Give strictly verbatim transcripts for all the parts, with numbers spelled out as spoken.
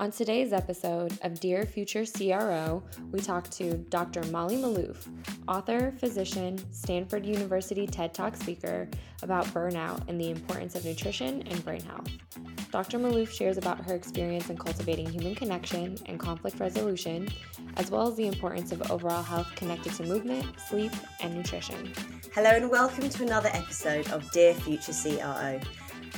On today's episode of Dear Future C R O, we talk to Doctor Molly Maloof, author, physician, Stanford University TED Talk speaker, about burnout and the importance of nutrition and brain health. Doctor Maloof shares about her experience in cultivating human connection and conflict resolution, as well as the importance of overall health connected to movement, sleep, and nutrition. Hello and welcome to another episode of Dear Future C R O.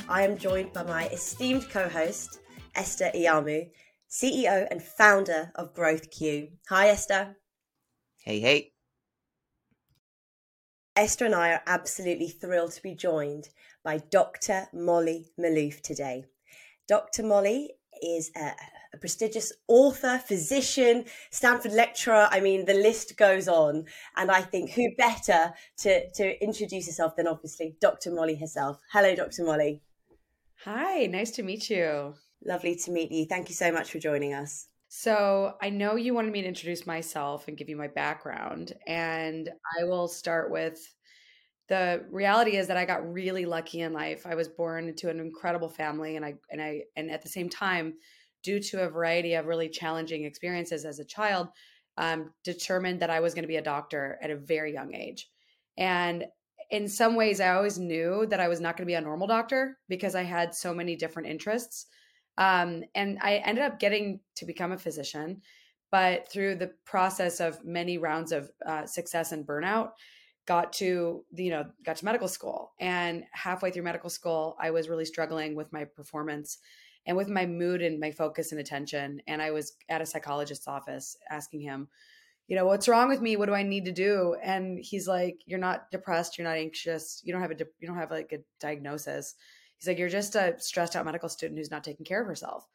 I am joined by my esteemed co-host, Esther Iyamu, C E O and founder of GrowthQ. Hi, Esther. Hey, hey. Esther and I are absolutely thrilled to be joined by Doctor Molly Maloof today. Doctor Molly is a, a prestigious author, physician, Stanford lecturer. I mean, the list goes on. And I think who better to, to introduce herself than obviously Doctor Molly herself. Hello, Doctor Molly. Hi, nice to meet you. Lovely to meet you. Thank you so much for joining us. So I know you wanted me to introduce myself and give you my background. And I will start with the reality is that I got really lucky in life. I was born into an incredible family. And I and I and at the same time, due to a variety of really challenging experiences as a child, um, determined that I was going to be a doctor at a very young age. And in some ways, I always knew that I was not going to be a normal doctor because I had so many different interests. Um, and I ended up getting to become a physician, but through the process of many rounds of uh, success and burnout, got to, you know, got to medical school. And halfway through medical school, I was really struggling with my performance and with my mood and my focus and attention. And I was at a psychologist's office asking him, you know, what's wrong with me? What do I need to do? And he's like, you're not depressed. You're not anxious. You don't have a, de- you don't have like a diagnosis. He's like, you're just a stressed out medical student who's not taking care of herself.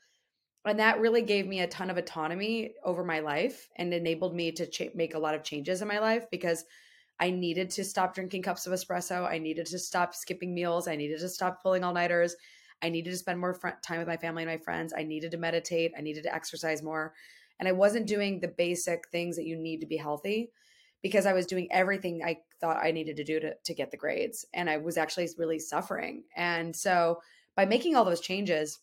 And that really gave me a ton of autonomy over my life and enabled me to cha- make a lot of changes in my life because I needed to stop drinking cups of espresso. I needed to stop skipping meals. I needed to stop pulling all-nighters. I needed to spend more fr- time with my family and my friends. I needed to meditate. I needed to exercise more. And I wasn't doing the basic things that you need to be healthy because I was doing everything I thought I needed to do to, to get the grades. And I was actually really suffering. And so by making all those changes,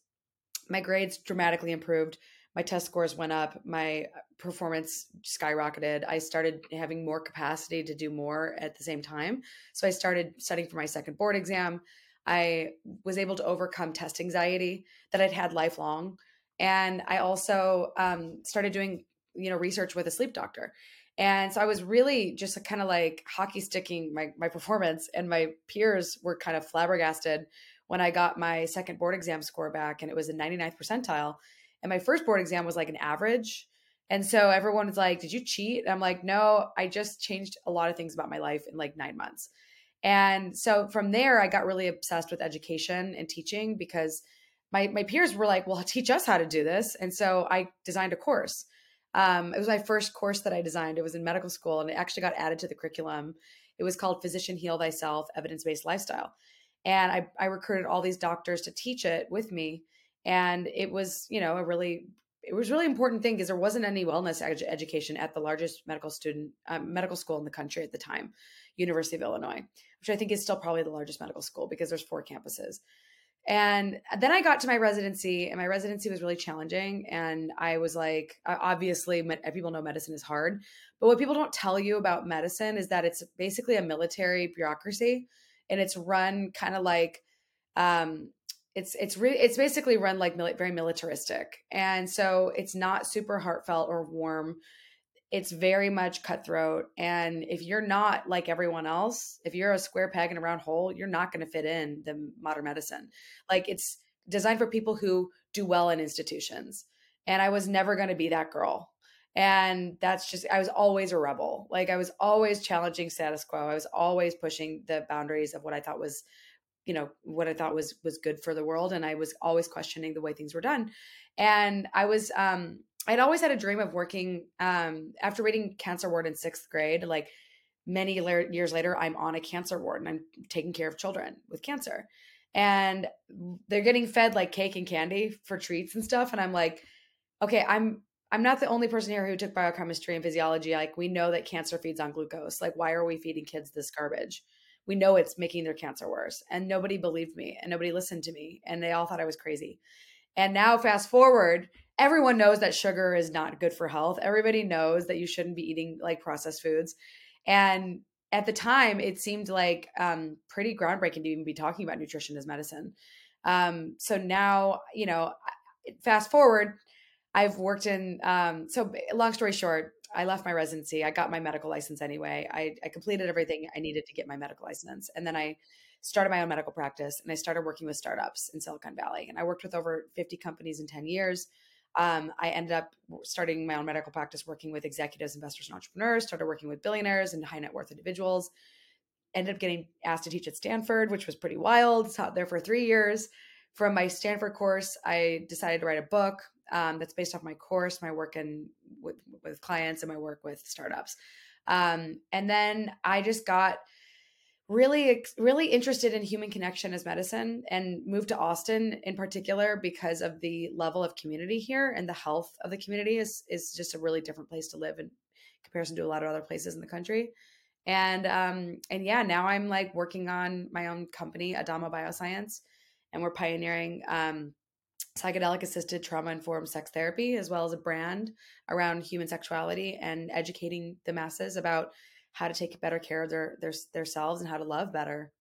my grades dramatically improved. My test scores went up. My performance skyrocketed. I started having more capacity to do more at the same time. So I started studying for my second board exam. I was able to overcome test anxiety that I'd had lifelong. And I also um, started doing, you know, research with a sleep doctor. And so I was really just kind of like hockey sticking my my performance, and my peers were kind of flabbergasted when I got my second board exam score back, and it was a ninety-ninth percentile. And my first board exam was like an average. And so everyone was like, did you cheat? And I'm like, no, I just changed a lot of things about my life in like nine months. And so from there, I got really obsessed with education and teaching because my my peers were like, well, teach us how to do this. And so I designed a course. Um, it was my first course that I designed. It was in medical school, and it actually got added to the curriculum. It was called Physician Heal Thyself, Evidence-Based Lifestyle. And I, I recruited all these doctors to teach it with me. And it was, you know, a really, it was a really important thing because there wasn't any wellness ed- education at the largest medical student, um, medical school in the country at the time, University of Illinois, which I think is still probably the largest medical school because there's four campuses. And then I got to my residency, and my residency was really challenging. And I was like, obviously, people know medicine is hard. But what people don't tell you about medicine is that it's basically a military bureaucracy, and it's run kind of like, um, it's it's re- it's basically run like mil- very militaristic. And so it's not super heartfelt or warm. It's very much cutthroat. And if you're not like everyone else, if you're a square peg in a round hole, you're not going to fit in the modern medicine. Like it's designed for people who do well in institutions. And I was never going to be that girl. And that's just, I was always a rebel. Like I was always challenging status quo. I was always pushing the boundaries of what I thought was, you know, what I thought was, was good for the world. And I was always questioning the way things were done. And I was, um, I'd always had a dream of working, um, after reading Cancer Ward in sixth grade, like many la- years later, I'm on a cancer ward and I'm taking care of children with cancer, and they're getting fed like cake and candy for treats and stuff. And I'm like, okay, I'm, I'm not the only person here who took biochemistry and physiology. Like we know that cancer feeds on glucose. Like why are we feeding kids this garbage? We know it's making their cancer worse, and nobody believed me and nobody listened to me. And they all thought I was crazy. And now fast forward, everyone knows that sugar is not good for health. Everybody knows that you shouldn't be eating like processed foods. And at the time, it seemed like um, pretty groundbreaking to even be talking about nutrition as medicine. Um, so now, you know, fast forward, I've worked in, um, so long story short, I left my residency. I got my medical license anyway. I, I completed everything I needed to get my medical license. And then I started my own medical practice and I started working with startups in Silicon Valley. And I worked with over fifty companies in ten years. Um, I ended up starting my own medical practice, working with executives, investors, and entrepreneurs, started working with billionaires and high net worth individuals, ended up getting asked to teach at Stanford, which was pretty wild. Taught there for three years. From my Stanford course, I decided to write a book um, that's based off my course, my work in, with, with clients and my work with startups. Um, and then I just got really, really interested in human connection as medicine and moved to Austin in particular because of the level of community here, and the health of the community is, is just a really different place to live in comparison to a lot of other places in the country. And, um, and yeah, now I'm like working on my own company, Adama Bioscience, and we're pioneering, um, psychedelic assisted trauma informed sex therapy, as well as a brand around human sexuality and educating the masses about how to take better care of their, their, their selves and how to love better.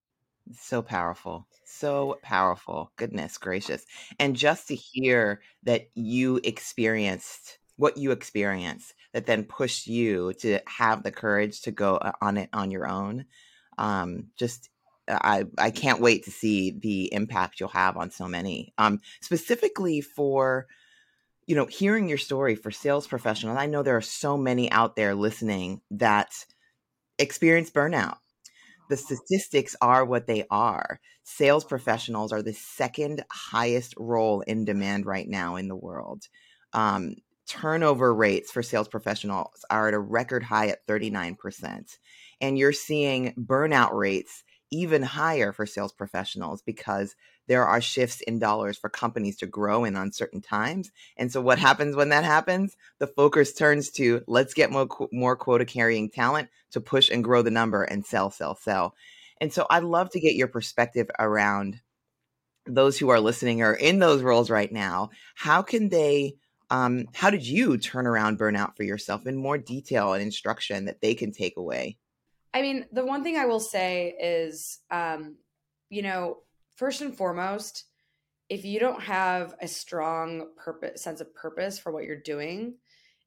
So powerful. So powerful. Goodness gracious. And just to hear that you experienced what you experienced that then pushed you to have the courage to go on it on your own. Um, just, I, I can't wait to see the impact you'll have on so many, um, specifically for, you know, hearing your story for sales professionals. I know there are so many out there listening that experience burnout. The statistics are what they are. Sales professionals are the second highest role in demand right now in the world. Um, turnover rates for sales professionals are at a record high at thirty-nine percent. And you're seeing burnout rates even higher for sales professionals because there are shifts in dollars for companies to grow in uncertain times. And so what happens when that happens? The focus turns to let's get more, more quota carrying talent to push and grow the number and sell, sell, sell. And so I'd love to get your perspective around those who are listening or in those roles right now. How can they, um, how did you turn around burnout for yourself in more detail and instruction that they can take away? I mean, the one thing I will say is, um, you know, first and foremost, if you don't have a strong purpose, sense of purpose for what you're doing,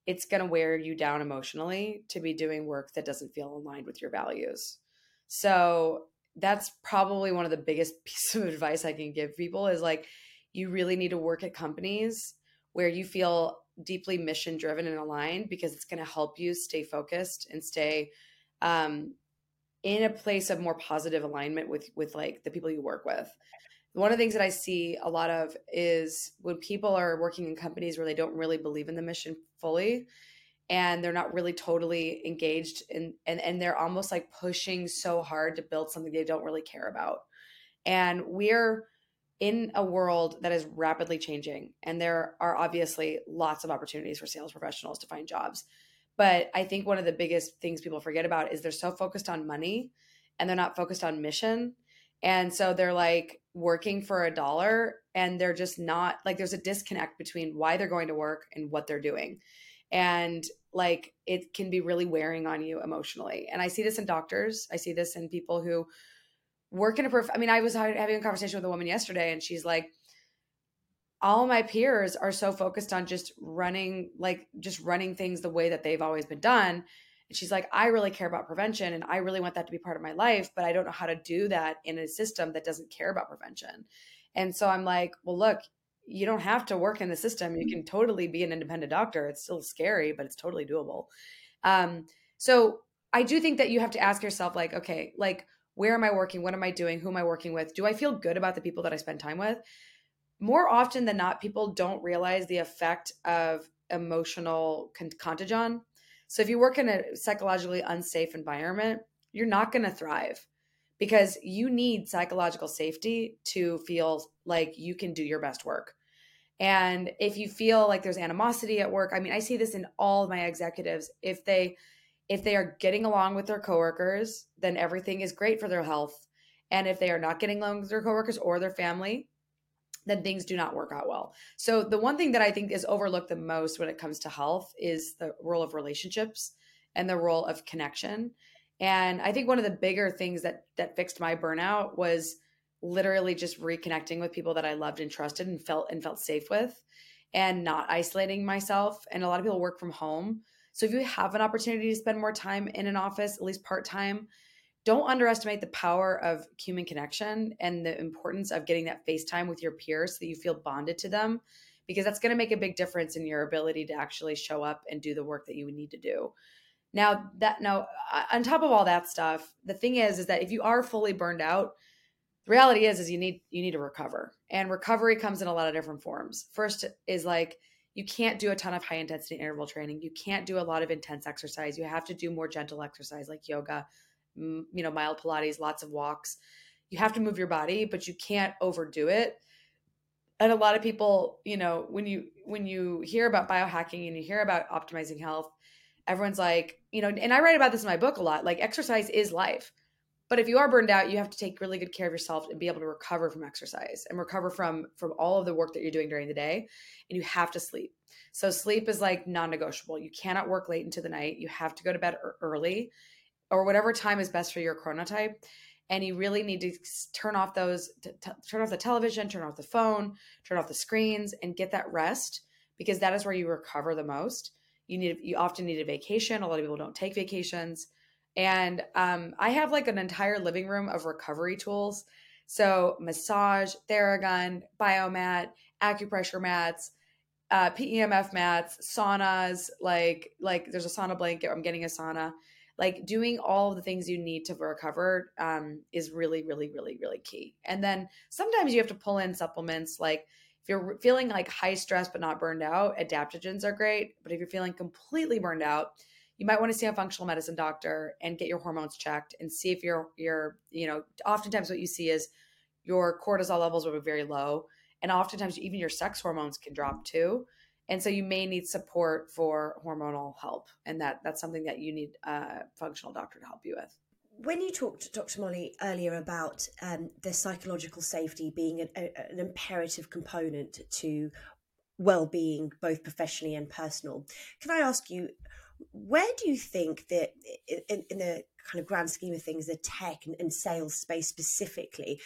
it's going to wear you down emotionally to be doing work that doesn't feel aligned with your values. So that's probably one of the biggest pieces of advice I can give people is like, you really need to work at companies where you feel deeply mission driven and aligned, because it's going to help you stay focused and stay um, in a place of more positive alignment with, with like the people you work with. One of the things that I see a lot of is when people are working in companies where they don't really believe in the mission fully, and they're not really totally engaged in, and, and they're almost like pushing so hard to build something they don't really care about. And we're in a world that is rapidly changing. And there are obviously lots of opportunities for sales professionals to find jobs. But I think one of the biggest things people forget about is they're so focused on money and they're not focused on mission. And so they're like working for a dollar and they're just not like, there's a disconnect between why they're going to work and what they're doing. And like, it can be really wearing on you emotionally. And I see this in doctors. I see this in people who work in a prof- I mean, I was having a conversation with a woman yesterday and she's like, all my peers are so focused on just running, like just running things the way that they've always been done. And she's like, I really care about prevention and I really want that to be part of my life, but I don't know how to do that in a system that doesn't care about prevention. And so I'm like, well, look, you don't have to work in the system. You can totally be an independent doctor. It's still scary, but it's totally doable. Um, so I do think that you have to ask yourself like, okay, like where am I working? What am I doing? Who am I working with? Do I feel good about the people that I spend time with? More often than not, people don't realize the effect of emotional con- contagion. So if you work in a psychologically unsafe environment, you're not going to thrive because you need psychological safety to feel like you can do your best work. And if you feel like there's animosity at work, I mean, I see this in all of my executives. If they, if they are getting along with their coworkers, then everything is great for their health. And if they are not getting along with their coworkers or their family, then things do not work out well. So the one thing that I think is overlooked the most when it comes to health is the role of relationships and the role of connection. And I think one of the bigger things that that fixed my burnout was literally just reconnecting with people that I loved and trusted and felt and felt safe with, and not isolating myself. And a lot of people work from home. So if you have an opportunity to spend more time in an office, at least part-time, don't underestimate the power of human connection and the importance of getting that face time with your peers so that you feel bonded to them, because that's going to make a big difference in your ability to actually show up and do the work that you need to do. Now that, now on top of all that stuff, the thing is, is that if you are fully burned out, the reality is, is you need, you need to recover, and recovery comes in a lot of different forms. First is like, you can't do a ton of high intensity interval training. You can't do a lot of intense exercise. You have to do more gentle exercise like yoga, you know, mild Pilates, lots of walks. You have to move your body, but you can't overdo it. And a lot of people, you know, when you, when you hear about biohacking and you hear about optimizing health, everyone's like, you know, and I write about this in my book a lot, like exercise is life. But if you are burned out, you have to take really good care of yourself and be able to recover from exercise and recover from, from all of the work that you're doing during the day. And you have to sleep. So sleep is like non-negotiable. You cannot work late into the night. You have to go to bed early or whatever time is best for your chronotype. And you really need to turn off those, t- t- turn off the television, turn off the phone, turn off the screens, and get that rest, because that is where you recover the most. You need, you often need a vacation. A lot of people don't take vacations. And um, I have like an entire living room of recovery tools. So massage, Theragun, Biomat, acupressure mats, uh, P E M F mats, saunas, like, like there's a sauna blanket. I'm getting a sauna. Like doing all the things you need to recover um, is really, really, really, really key. And then sometimes you have to pull in supplements. Like if you're feeling like high stress but not burned out, adaptogens are great. But if you're feeling completely burned out, you might want to see a functional medicine doctor and get your hormones checked and see if you're, you're, you know, oftentimes what you see is your cortisol levels will be very low. And oftentimes even your sex hormones can drop too. And so you may need support for hormonal help. And that that's something that you need a functional doctor to help you with. When you talked, Doctor Molly, earlier about um, the psychological safety being an, a, an imperative component to well-being, both professionally and personal, can I ask you, where do you think that in, in the kind of grand scheme of things, the tech and, and sales space specifically,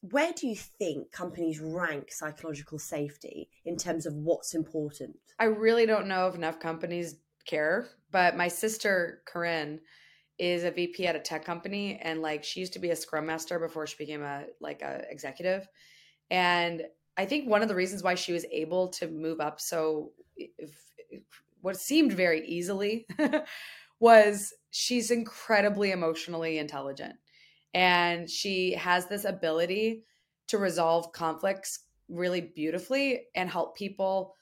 where do you think companies rank psychological safety in terms of what's important? I really don't know if enough companies care, but my sister, Corinne, is a V P at a tech company. And like, she used to be a scrum master before she became a, like a executive. And I think one of the reasons why she was able to move up so if, if, what seemed very easily was she's incredibly emotionally intelligent, and she has this ability to resolve conflicts really beautifully and help people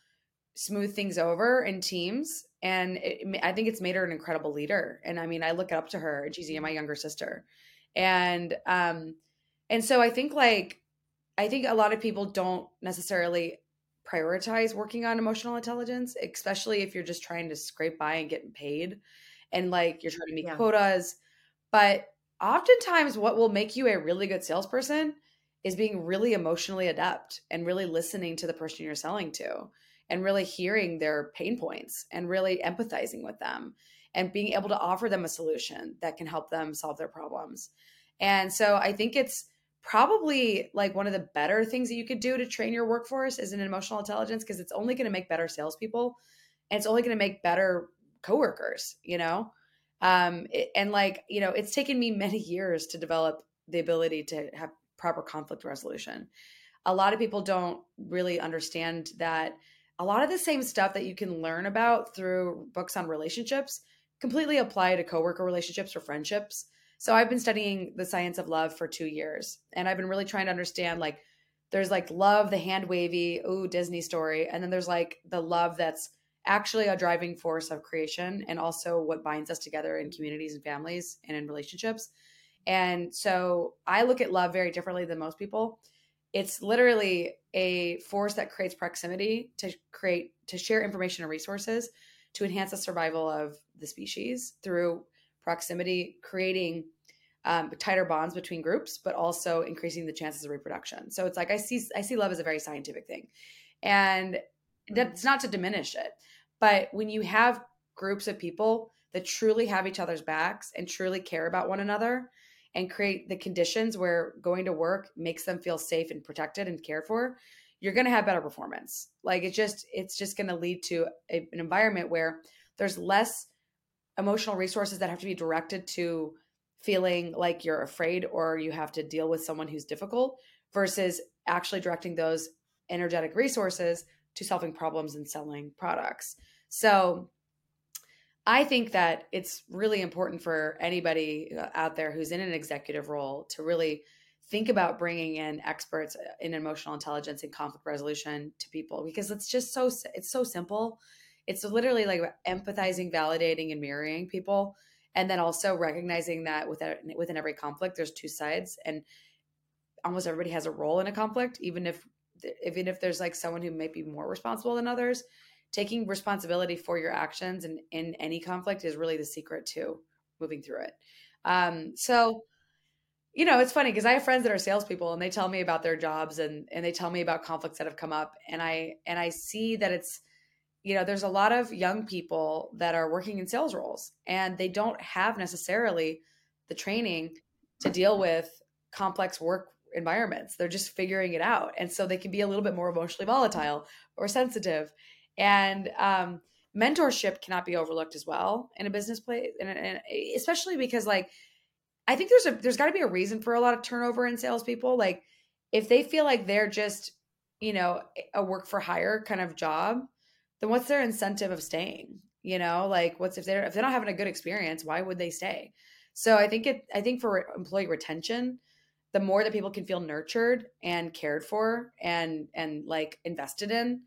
smooth things over in teams. And it, I think it's made her an incredible leader. And I mean, I look up to her, and she's my younger sister. And, um, and so I think like, I think a lot of people don't necessarily prioritize working on emotional intelligence, especially if you're just trying to scrape by and get paid and like you're trying to meet yeah. quotas. But oftentimes what will make you a really good salesperson is being really emotionally adept and really listening to the person you're selling to and really hearing their pain points and really empathizing with them and being able to offer them a solution that can help them solve their problems. And so I think it's probably like one of the better things that you could do to train your workforce is an emotional intelligence, because it's only going to make better salespeople and it's only going to make better coworkers, you know? Um, it, and like, you know, it's taken me many years to develop the ability to have proper conflict resolution. A lot of people don't really understand that a lot of the same stuff that you can learn about through books on relationships completely apply to coworker relationships or friendships. So I've been studying the science of love for two years, and I've been really trying to understand, like, there's like love, the hand wavy, ooh, Disney story. And then there's like the love that's actually a driving force of creation and also what binds us together in communities and families and in relationships. And so I look at love very differently than most people. It's literally a force that creates proximity to create, to share information and resources to enhance the survival of the species through proximity, creating um, tighter bonds between groups, but also increasing the chances of reproduction. So it's like, I see, I see love as a very scientific thing, and that's not to diminish it. But when you have groups of people that truly have each other's backs and truly care about one another and create the conditions where going to work makes them feel safe and protected and cared for, you're going to have better performance. Like it just, it's just going to lead to a, an environment where there's less emotional resources that have to be directed to feeling like you're afraid or you have to deal with someone who's difficult, versus actually directing those energetic resources to solving problems and selling products. So I think that it's really important for anybody out there who's in an executive role to really think about bringing in experts in emotional intelligence and conflict resolution to people, because it's just so, it's so simple. It's literally like empathizing, validating, and mirroring people. And then also recognizing that within, within every conflict, there's two sides, and almost everybody has a role in a conflict. Even if, even if there's like someone who may be more responsible than others, taking responsibility for your actions and in any conflict is really the secret to moving through it. Um, so, you know, it's funny because I have friends that are salespeople, and they tell me about their jobs, and, and they tell me about conflicts that have come up. And I, and I see that it's, you know, there's a lot of young people that are working in sales roles, and they don't have necessarily the training to deal with complex work environments. They're just figuring it out. And so they can be a little bit more emotionally volatile or sensitive. And um, mentorship cannot be overlooked as well in a business place, and, and especially because, like, I think there's a there's got to be a reason for a lot of turnover in salespeople. Like, if they feel like they're just, you know, a work for hire kind of job, then what's their incentive of staying? You know, like, what's if they're if they're not having a good experience, why would they stay? So I think it I think for employee retention, the more that people can feel nurtured and cared for and and like invested in,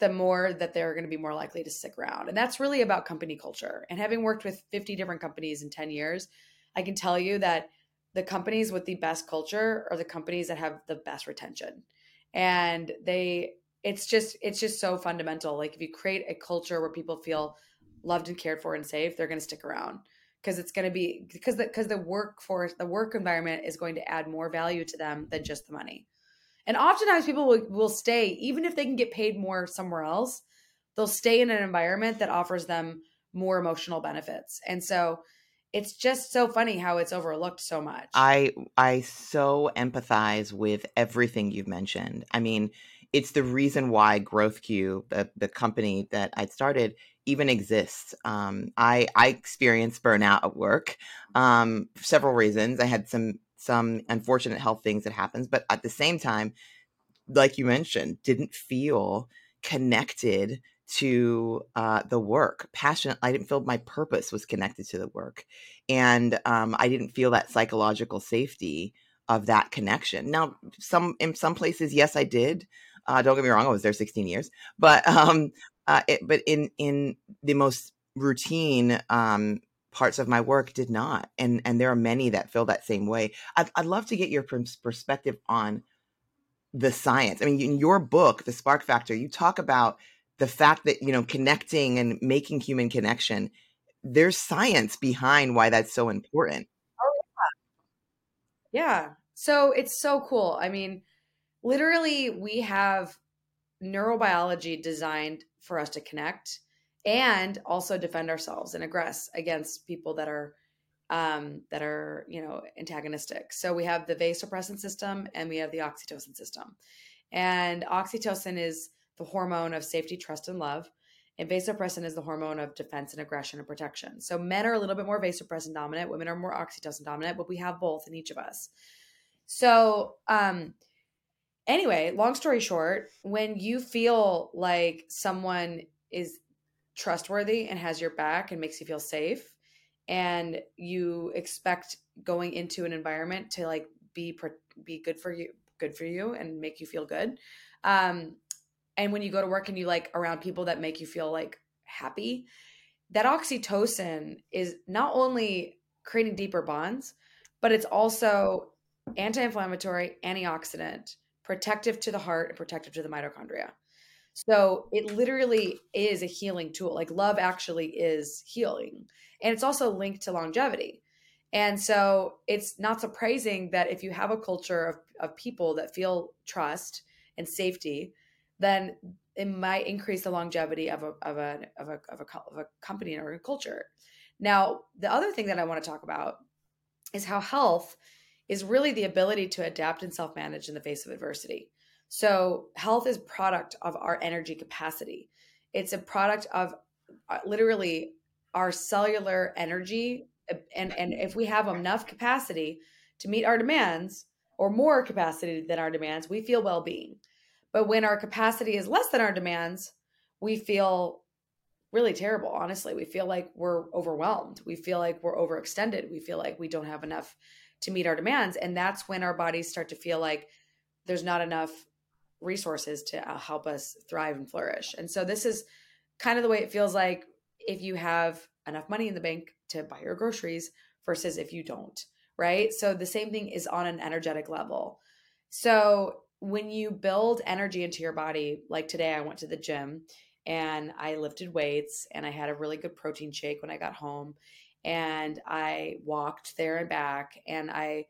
the more that they're going to be more likely to stick around. And that's really about company culture. And having worked with fifty different companies in ten years, I can tell you that the companies with the best culture are the companies that have the best retention. And they, it's just, it's just so fundamental. Like, if you create a culture where people feel loved and cared for and safe, they're going to stick around, because it's going to be, because the, because the workforce, the work environment is going to add more value to them than just the money. And oftentimes people will, will stay, even if they can get paid more somewhere else, they'll stay in an environment that offers them more emotional benefits. And so it's just so funny how it's overlooked so much. I I so empathize with everything you've mentioned. I mean, it's the reason why GrowthQ, the, the company that I started, even exists. Um, I, I experienced burnout at work um, for several reasons. I had some some unfortunate health things that happens, but at the same time, like you mentioned, didn't feel connected to uh, the work. Passionate, I didn't feel my purpose was connected to the work. And um, I didn't feel that psychological safety of that connection. Now, some in some places, yes, I did. Uh, don't get me wrong, I was there sixteen years. But um, uh, it, but in, in the most routine um parts of my work did not. And and there are many that feel that same way. I'd, I'd love to get your perspective on the science. I mean, in your book, The Spark Factor, you talk about the fact that, you know, connecting and making human connection, there's science behind why that's so important. Oh, yeah. Yeah. So it's so cool. I mean, literally we have neurobiology designed for us to connect and also defend ourselves and aggress against people that are, um, that are, you know, antagonistic. So we have the vasopressin system and we have the oxytocin system, and oxytocin is the hormone of safety, trust, and love. And vasopressin is the hormone of defense and aggression and protection. So men are a little bit more vasopressin dominant, women are more oxytocin dominant, but we have both in each of us. So, um, anyway, long story short, when you feel like someone is trustworthy and has your back and makes you feel safe, and you expect going into an environment to like be be good for you, good for you, and make you feel good. Um, and when you go to work and you like around people that make you feel like happy, that oxytocin is not only creating deeper bonds, but it's also anti-inflammatory, antioxidant, protective to the heart, and protective to the mitochondria. So it literally is a healing tool. Like love actually is healing. And it's also linked to longevity. And so it's not surprising that if you have a culture of, of people that feel trust and safety, then it might increase the longevity of a, of a, of a, of a, of a company or a culture. Now, the other thing that I want to talk about is how health is really the ability to adapt and self-manage in the face of adversity. So health is a product of our energy capacity. It's a product of literally our cellular energy. And, and if we have enough capacity to meet our demands, or more capacity than our demands, we feel well-being. But when our capacity is less than our demands, we feel really terrible. Honestly, we feel like we're overwhelmed. We feel like we're overextended. We feel like we don't have enough to meet our demands. And that's when our bodies start to feel like there's not enough resources to help us thrive and flourish. And so this is kind of the way it feels like if you have enough money in the bank to buy your groceries versus if you don't, right? So the same thing is on an energetic level. So when you build energy into your body, like today I went to the gym and I lifted weights and I had a really good protein shake when I got home and I walked there and back and I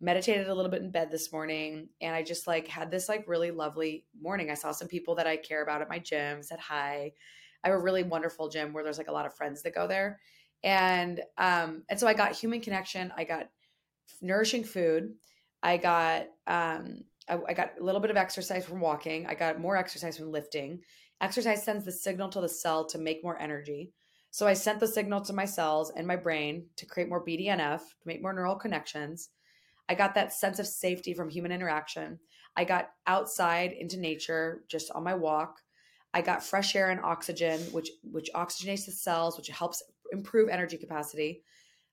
meditated a little bit in bed this morning. And I just like had this like really lovely morning. I saw some people that I care about at my gym, said hi. I have a really wonderful gym where there's like a lot of friends that go there. And, um, and so I got human connection. I got nourishing food. I got, um, I, I got a little bit of exercise from walking. I got more exercise from lifting. Exercise sends the signal to the cell to make more energy. So I sent the signal to my cells and my brain to create more B D N F, to make more neural connections. I got that sense of safety from human interaction. I got outside into nature, just on my walk. I got fresh air and oxygen, which, which oxygenates the cells, which helps improve energy capacity.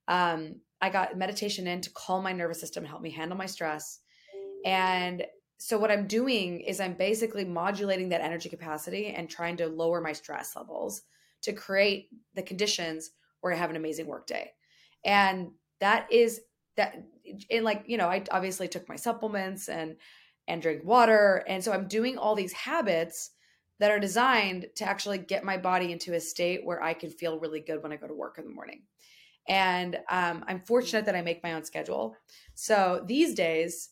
Um, I got meditation in to calm my nervous system, help me handle my stress. And so what I'm doing is I'm basically modulating that energy capacity and trying to lower my stress levels to create the conditions where I have an amazing work day. And that is that in like, you know, I obviously took my supplements and, and drink water. And so I'm doing all these habits that are designed to actually get my body into a state where I can feel really good when I go to work in the morning. And um, I'm fortunate that I make my own schedule. So these days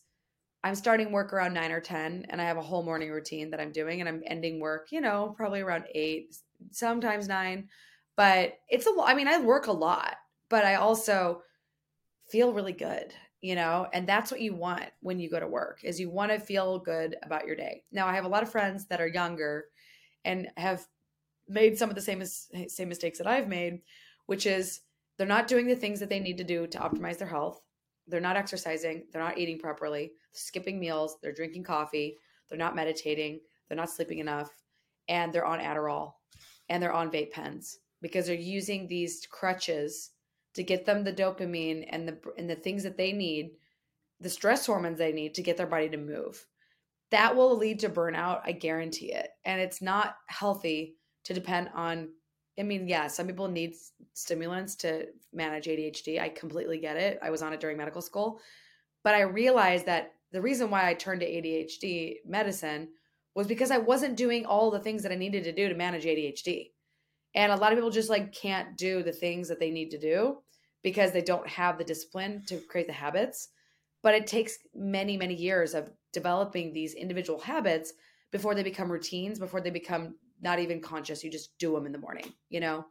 I'm starting work around nine or ten and I have a whole morning routine that I'm doing, and I'm ending work, you know, probably around eight, sometimes nine, but it's a lot. I mean, I work a lot, but I also feel really good, you know, and that's what you want when you go to work, is you want to feel good about your day. Now I have a lot of friends that are younger and have made some of the same same mistakes that I've made, which is they're not doing the things that they need to do to optimize their health. They're not exercising. They're not eating properly. They're skipping meals. They're drinking coffee. They're not meditating. They're not sleeping enough. And they're on Adderall and they're on vape pens because they're using these crutches to get them the dopamine and the and the things that they need, the stress hormones they need to get their body to move. That will lead to burnout, I guarantee it. And it's not healthy to depend on, I mean, yeah, some people need stimulants to manage A D H D. I completely get it. I was on it during medical school. But I realized that the reason why I turned to A D H D medicine was because I wasn't doing all the things that I needed to do to manage A D H D. And a lot of people just like can't do the things that they need to do because they don't have the discipline to create the habits. But it takes many, many years of developing these individual habits before they become routines, before they become not even conscious. You just do them in the morning, you know,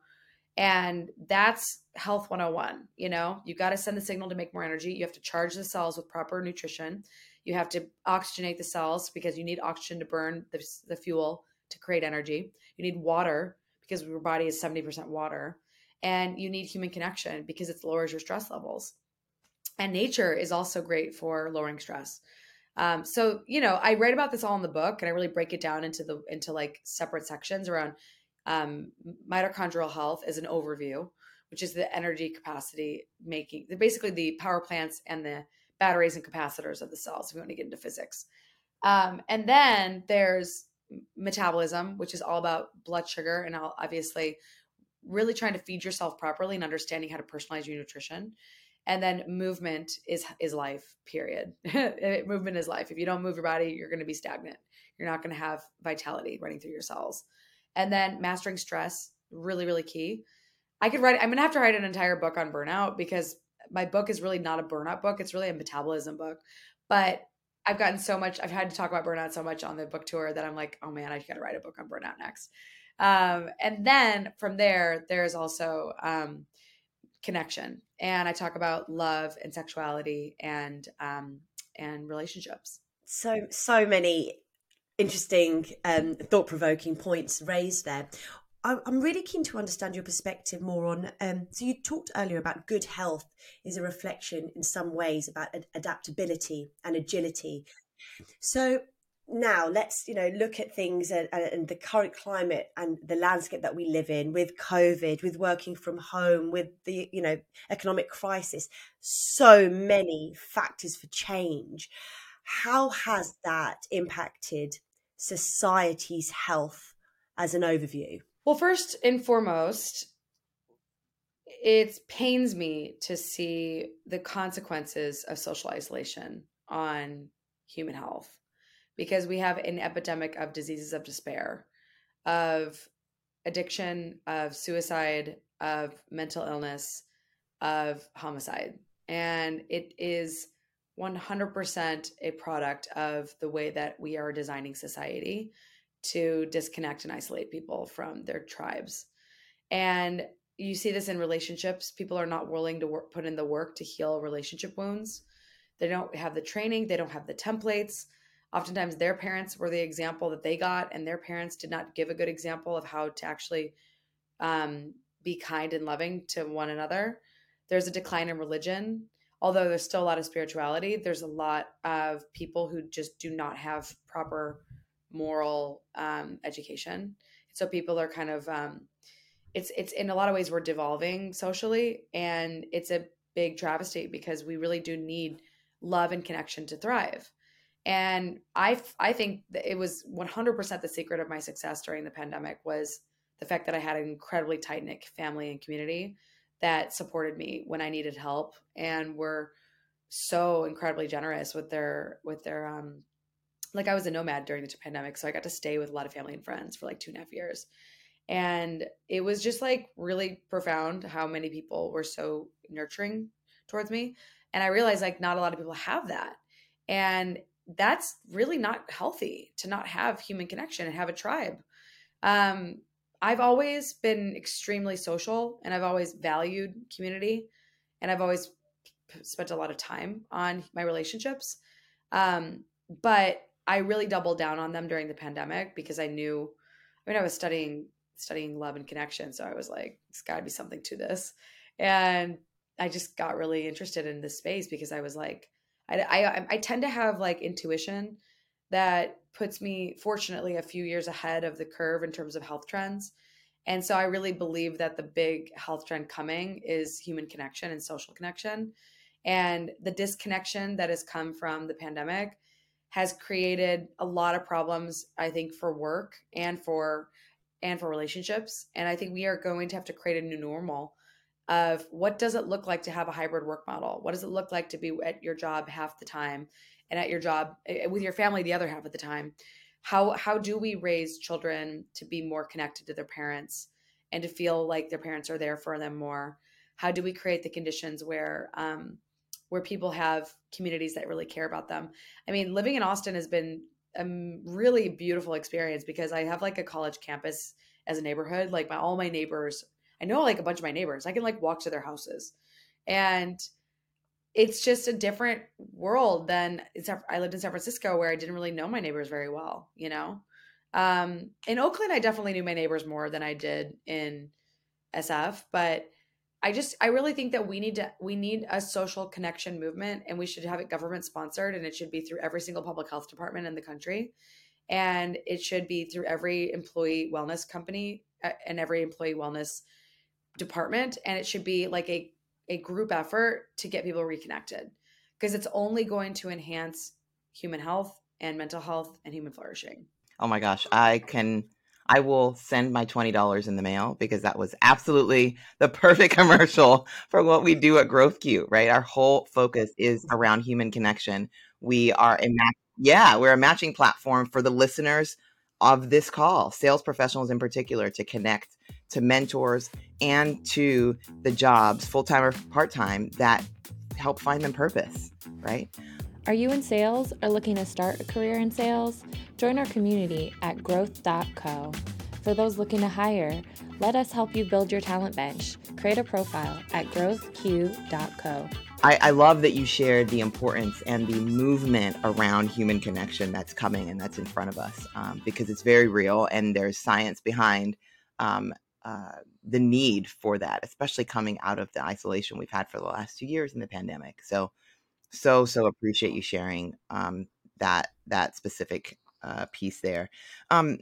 and that's health one oh one. You know, you got to send the signal to make more energy. You have to charge the cells with proper nutrition. You have to oxygenate the cells because you need oxygen to burn the, the fuel to create energy. You need water because your body is seventy percent water, and you need human connection because it lowers your stress levels. And nature is also great for lowering stress. Um, so, you know, I write about this all in the book, and I really break it down into the, into like separate sections around, um, mitochondrial health as an overview, which is the energy capacity making, basically the power plants and the batteries and capacitors of the cells, if you want to get into physics. Um, and then there's metabolism, which is all about blood sugar and obviously really trying to feed yourself properly and understanding how to personalize your nutrition. And then movement is, is life, period. Movement is life. If you don't move your body, you're going to be stagnant. You're not going to have vitality running through your cells. And then mastering stress, really, really key. I could write, I'm going to have to write an entire book on burnout because my book is really not a burnout book. It's really a metabolism book. But I've gotten so much, I've had to talk about burnout so much on the book tour that I'm like, oh man, I got to write a book on burnout next. Um, and then from there, there's also um, connection. And I talk about love and sexuality and um, and relationships. So, so many interesting, um, thought-provoking points raised there. I'm really keen to understand your perspective more on, um, so you talked earlier about good health is a reflection in some ways about ad- adaptability and agility. So now let's, you know, look at things and, and the current climate and the landscape that we live in with COVID, with working from home, with the, you know, economic crisis, so many factors for change. How has that impacted society's health as an overview? Well, first and foremost, it pains me to see the consequences of social isolation on human health, because we have an epidemic of diseases of despair, of addiction, of suicide, of mental illness, of homicide. And it is one hundred percent a product of the way that we are designing society to disconnect and isolate people from their tribes. And you see this in relationships. People are not willing to work, put in the work to heal relationship wounds. They don't have the training. They don't have the templates. Oftentimes their parents were the example that they got, and their parents did not give a good example of how to actually um, be kind and loving to one another. There's a decline in religion. Although there's still a lot of spirituality, there's a lot of people who just do not have proper moral um, education. So people are kind of, um, it's it's in a lot of ways we're devolving socially, and it's a big travesty because we really do need love and connection to thrive. And I, I think that it was one hundred percent the secret of my success during the pandemic was the fact that I had an incredibly tight-knit family and community that supported me when I needed help and were so incredibly generous with their, with their, um, like I was a nomad during the pandemic. So I got to stay with a lot of family and friends for like two and a half years. And it was just like really profound how many people were so nurturing towards me. And I realized like not a lot of people have that. And that's really not healthy to not have human connection and have a tribe. Um, I've always been extremely social, and I've always valued community, and I've always spent a lot of time on my relationships. Um, but I really doubled down on them during the pandemic because I knew, I mean, I was studying, studying love and connection. So I was like, there's gotta be something to this. And I just got really interested in this space because I was like, I, I, I tend to have like intuition that puts me fortunately a few years ahead of the curve in terms of health trends. And so I really believe that the big health trend coming is human connection and social connection. And the disconnection that has come from the pandemic has created a lot of problems, I think, for work and for and for relationships. And I think we are going to have to create a new normal of what does it look like to have a hybrid work model? What does it look like to be at your job half the time and at your job with your family the other half of the time? How how do we raise children to be more connected to their parents and to feel like their parents are there for them more? How do we create the conditions where um, where people have communities that really care about them? I mean, living in Austin has been a really beautiful experience because I have like a college campus as a neighborhood. Like my, all my neighbors, I know like a bunch of my neighbors, I can like walk to their houses, and it's just a different world than it's, I lived in San Francisco where I didn't really know my neighbors very well, you know? Um, in Oakland, I definitely knew my neighbors more than I did in S F, but I just, I really think that we need to, we need a social connection movement, and we should have it government sponsored, and it should be through every single public health department in the country. And it should be through every employee wellness company and every employee wellness department. And it should be like a, a group effort to get people reconnected, because it's only going to enhance human health and mental health and human flourishing. Oh my gosh. I can I will send my twenty dollars in the mail, because that was absolutely the perfect commercial for what we do at GrowthQ, right? Our whole focus is around human connection. We are a match- yeah, we're a matching platform for the listeners of this call, sales professionals in particular, to connect to mentors and to the jobs, full-time or part-time, that help find them purpose, right? Are you in sales or looking to start a career in sales? Join our community at growth dot co. For those looking to hire, let us help you build your talent bench. Create a profile at growth q dot co. I, I love that you shared the importance and the movement around human connection that's coming and that's in front of us, um, because it's very real and there's science behind um, uh, the need for that, especially coming out of the isolation we've had for the last two years in the pandemic. So, so, so appreciate you sharing um, that that specific uh, piece there. Um,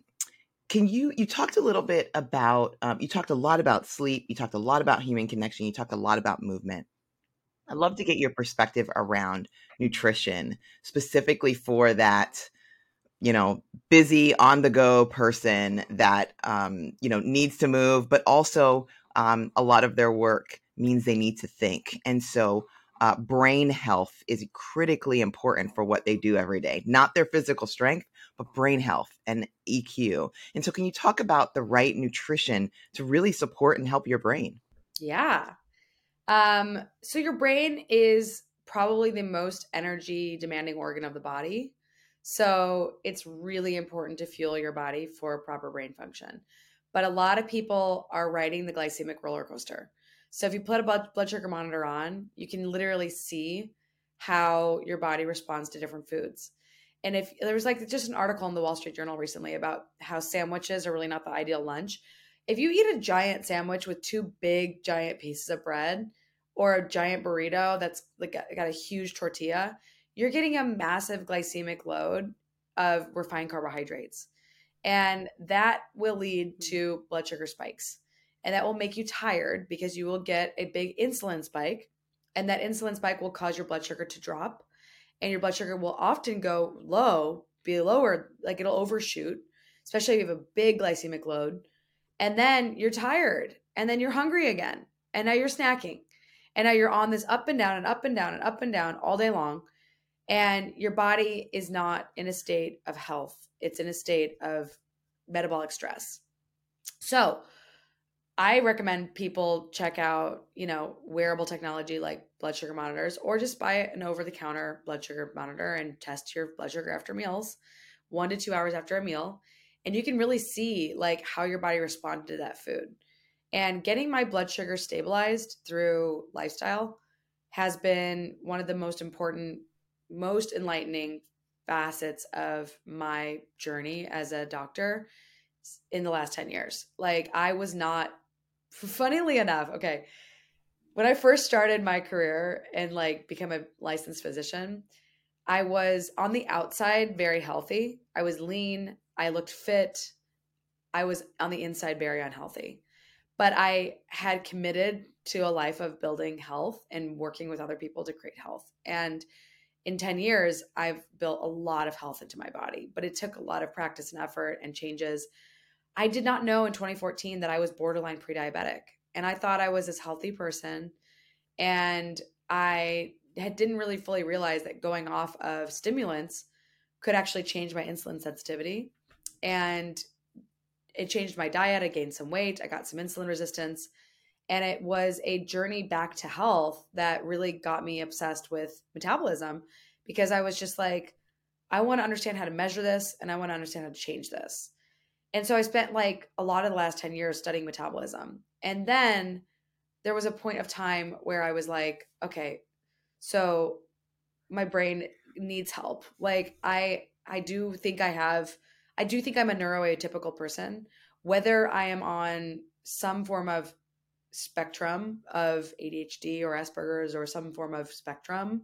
Can you, you talked a little bit about, um, you talked a lot about sleep, you talked a lot about human connection, you talked a lot about movement. I'd love to get your perspective around nutrition, specifically for that, you know, busy, on-the-go person that, um, you know, needs to move, but also um, a lot of their work means they need to think. And so uh, brain health is critically important for what they do every day, not their physical strength, but brain health and E Q. And so can you talk about the right nutrition to really support and help your brain? Yeah. Um, so your brain is probably the most energy demanding organ of the body. So it's really important to fuel your body for proper brain function. But a lot of people are riding the glycemic roller coaster. So if you put a blood sugar monitor on, you can literally see how your body responds to different foods. And if there was like just an article in the Wall Street Journal recently about how sandwiches are really not the ideal lunch. If you eat a giant sandwich with two big giant pieces of bread or a giant burrito that's like got a huge tortilla, you're getting a massive glycemic load of refined carbohydrates. And that will lead to blood sugar spikes. And that will make you tired because you will get a big insulin spike. And that insulin spike will cause your blood sugar to drop. And your blood sugar will often go low, be lower, like it'll overshoot, especially if you have a big glycemic load. And then you're tired and then you're hungry again. And now you're snacking. And now you're on this up and down and up and down and up and down all day long. And your body is not in a state of health. It's in a state of metabolic stress. So I recommend people check out, you know, wearable technology like blood sugar monitors, or just buy an over-the-counter blood sugar monitor and test your blood sugar after meals, one to two hours after a meal. And you can really see like how your body responded to that food. And getting my blood sugar stabilized through lifestyle has been one of the most important, most enlightening facets of my journey as a doctor in the last ten years. Like I was not Funnily enough, okay, when I first started my career and like become a licensed physician, I was on the outside very healthy. I was lean. I looked fit. I was on the inside very unhealthy. But I had committed to a life of building health and working with other people to create health. And in ten years, I've built a lot of health into my body, but it took a lot of practice and effort and changes. I did not know in twenty fourteen that I was borderline pre-diabetic, and I thought I was this healthy person, and I had, didn't really fully realize that going off of stimulants could actually change my insulin sensitivity, and it changed my diet. I gained some weight. I got some insulin resistance, and it was a journey back to health that really got me obsessed with metabolism, because I was just like, I want to understand how to measure this, and I want to understand how to change this. And so I spent like a lot of the last ten years studying metabolism. And then there was a point of time where I was like, okay, so my brain needs help. Like I, I do think I have, I do think I'm a neuroatypical person, whether I am on some form of spectrum of A D H D or Asperger's or some form of spectrum.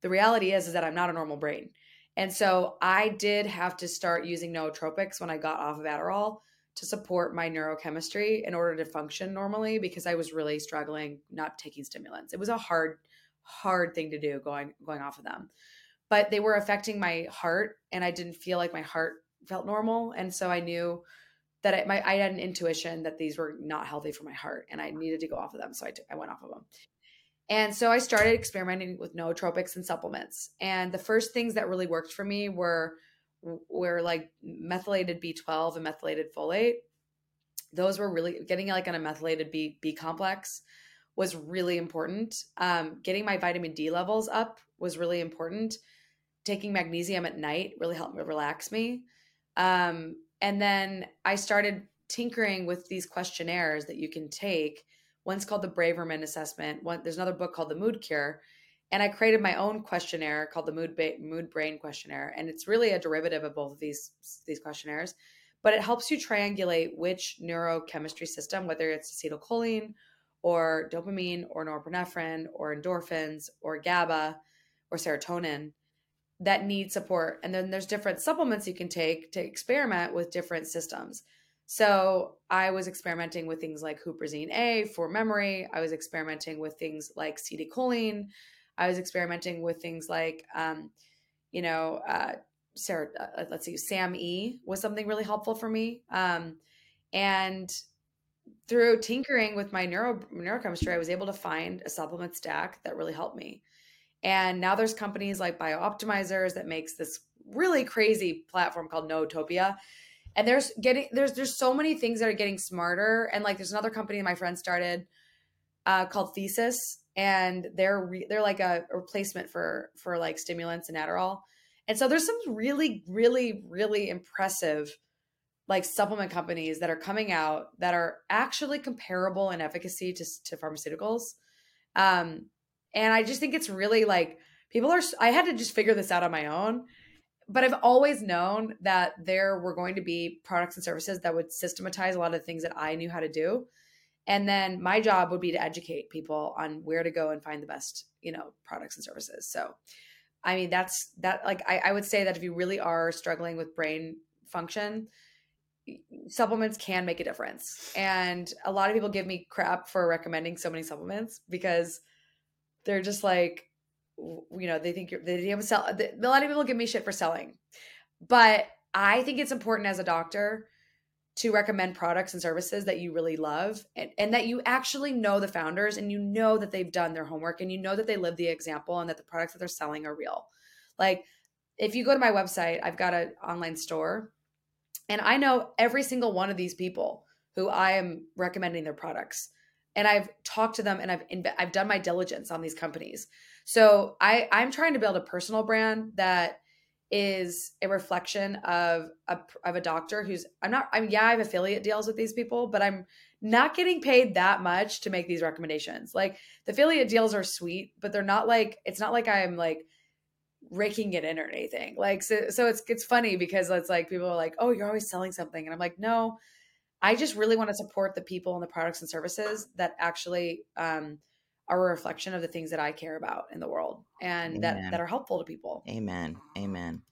The reality is, is that I'm not a normal brain. And so I did have to start using nootropics when I got off of Adderall to support my neurochemistry in order to function normally, because I was really struggling not taking stimulants. It was a hard, hard thing to do going, going off of them, but they were affecting my heart, and I didn't feel like my heart felt normal. And so I knew that it, my, I had an intuition that these were not healthy for my heart and I needed to go off of them. So I, t- I went off of them. And so I started experimenting with nootropics and supplements. And the first things that really worked for me were, were like methylated B twelve and methylated folate. those were really, getting like on a methylated B, B complex was really important. Um, getting my vitamin D levels up was really important. Taking magnesium at night really helped me relax me. Um, and then I started tinkering with these questionnaires that you can take. One's called the Braverman Assessment. One, there's another book called The Mood Cure. And I created my own questionnaire called the Mood, ba- Mood Brain Questionnaire. And it's really a derivative of both of these, these questionnaires. But it helps you triangulate which neurochemistry system, whether it's acetylcholine or dopamine or norepinephrine or endorphins or GABA or serotonin, that need support. And then there's different supplements you can take to experiment with different systems. So I was experimenting with things like huperzine A for memory. I was experimenting with things like C D choline. I was experimenting with things like, um, you know, uh, Sarah, uh, let's see, SAMe was something really helpful for me. Um, and through tinkering with my neuro neurochemistry, I was able to find a supplement stack that really helped me. And now there's companies like BioOptimizers that makes this really crazy platform called Nootopia. And there's getting, there's, there's so many things that are getting smarter. And like, there's another company my friend started uh, called Thesis, and they're, re- they're like a replacement for, for like stimulants and Adderall. And so there's some really, really, really impressive like supplement companies that are coming out that are actually comparable in efficacy to, to pharmaceuticals. Um, and I just think it's really like people are, I had to just figure this out on my own, but I've always known that there were going to be products and services that would systematize a lot of the things that I knew how to do. And then my job would be to educate people on where to go and find the best, you know, products and services. So I mean, that's that, like, I, I would say that if you really are struggling with brain function, supplements can make a difference. And a lot of people give me crap for recommending so many supplements because they're just like, you know, they think you're, they have a sell. A lot of people give me shit for selling, but I think it's important as a doctor to recommend products and services that you really love and, and that you actually know the founders and you know that they've done their homework and you know that they live the example and that the products that they're selling are real. Like if you go to my website, I've got an online store and I know every single one of these people who I am recommending their products. And I've talked to them and I've inv- I've done my diligence on these companies. So I, I'm trying to build a personal brand that is a reflection of a, of a doctor who's, I'm not, I'm, yeah, I have affiliate deals with these people, but I'm not getting paid that much to make these recommendations. Like the affiliate deals are sweet, but they're not like, it's not like I'm like raking it in or anything. Like, so, so it's, it's funny because it's like, people are like, oh, you're always selling something. And I'm like, no, I just really want to support the people and the products and services that actually, um, are a reflection of the things that I care about in the world and that, that are helpful to people. Amen. Amen.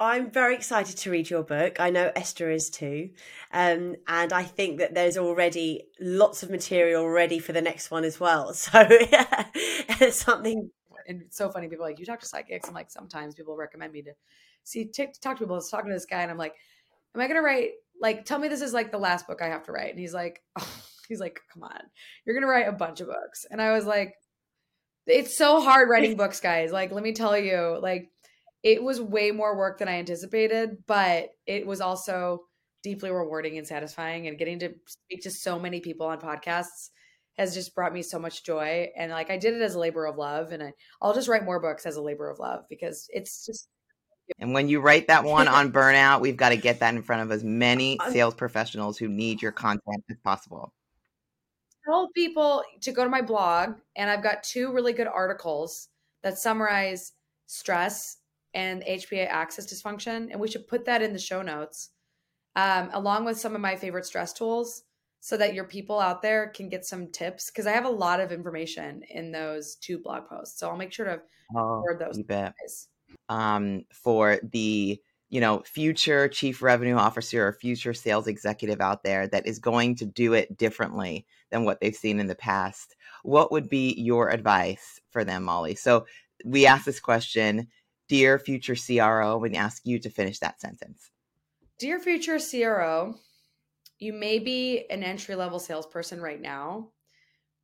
I'm very excited to read your book. I know Esther is too. Um, and I think that there's already lots of material ready for the next one as well. So yeah, it's something. And it's so funny. People are like, you talk to psychics. I'm like, sometimes people recommend me to see, t- talk to people. I was talking to this guy and I'm like, am I going to write, like, tell me this is like the last book I have to write. And he's like, oh. He's like, come on, you're going to write a bunch of books. And I was like, it's so hard writing books, guys. Like, let me tell you, like, it was way more work than I anticipated, but it was also deeply rewarding and satisfying. And getting to speak to so many people on podcasts has just brought me so much joy. And like, I did it as a labor of love. And I, I'll just write more books as a labor of love because it's just. And when you write that one on burnout, we've got to get that in front of as many sales professionals who need your content as possible. Tell people to go to my blog, and I've got two really good articles that summarize stress and H P A axis dysfunction, and we should put that in the show notes, um, along with some of my favorite stress tools, so that your people out there can get some tips. Because I have a lot of information in those two blog posts, so I'll make sure to forward oh, those. You bet. Um, for the you know future chief revenue officer or future sales executive out there that is going to do it differently than what they've seen in the past, what would be your advice for them, Molly? So we asked this question, dear future C R O, and ask you to finish that sentence. Dear future C R O, you may be an entry-level salesperson right now,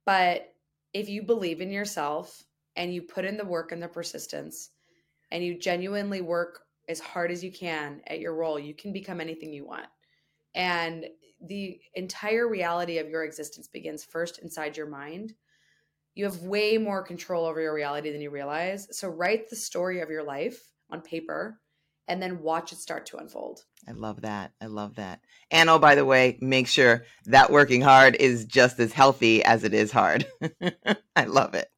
but if you believe in yourself and you put in the work and the persistence and you genuinely work as hard as you can at your role, you can become anything you want. And the entire reality of your existence begins first inside your mind. You have way more control over your reality than you realize. So write the story of your life on paper and then watch it start to unfold. I love that. I love that. And oh, by the way, make sure that working hard is just as healthy as it is hard. I love it.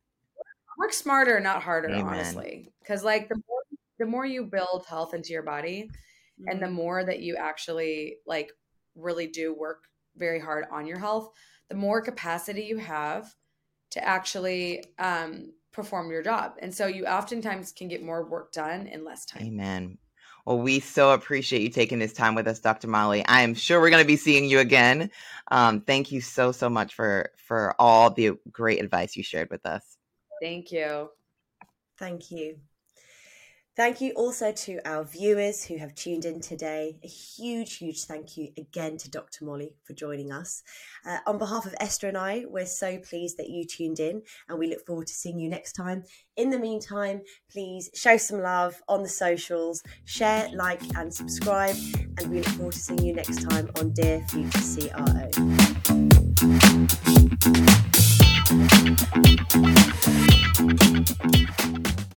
Work smarter, not harder, Amen. honestly. Because like the more, the more you build health into your body mm-hmm. and the more that you actually like really do work very hard on your health, the more capacity you have to actually um, perform your job. And so you oftentimes can get more work done in less time. Amen. Well, we so appreciate you taking this time with us, Doctor Molly. I am sure we're going to be seeing you again. Um, thank you so, so much for, for all the great advice you shared with us. Thank you. Thank you. Thank you also to our viewers who have tuned in today. A huge, huge thank you again to Doctor Molly for joining us. Uh, on behalf of Esther and I, we're so pleased that you tuned in and we look forward to seeing you next time. In the meantime, please show some love on the socials, share, like, and subscribe. And we look forward to seeing you next time on Dear Future C R O.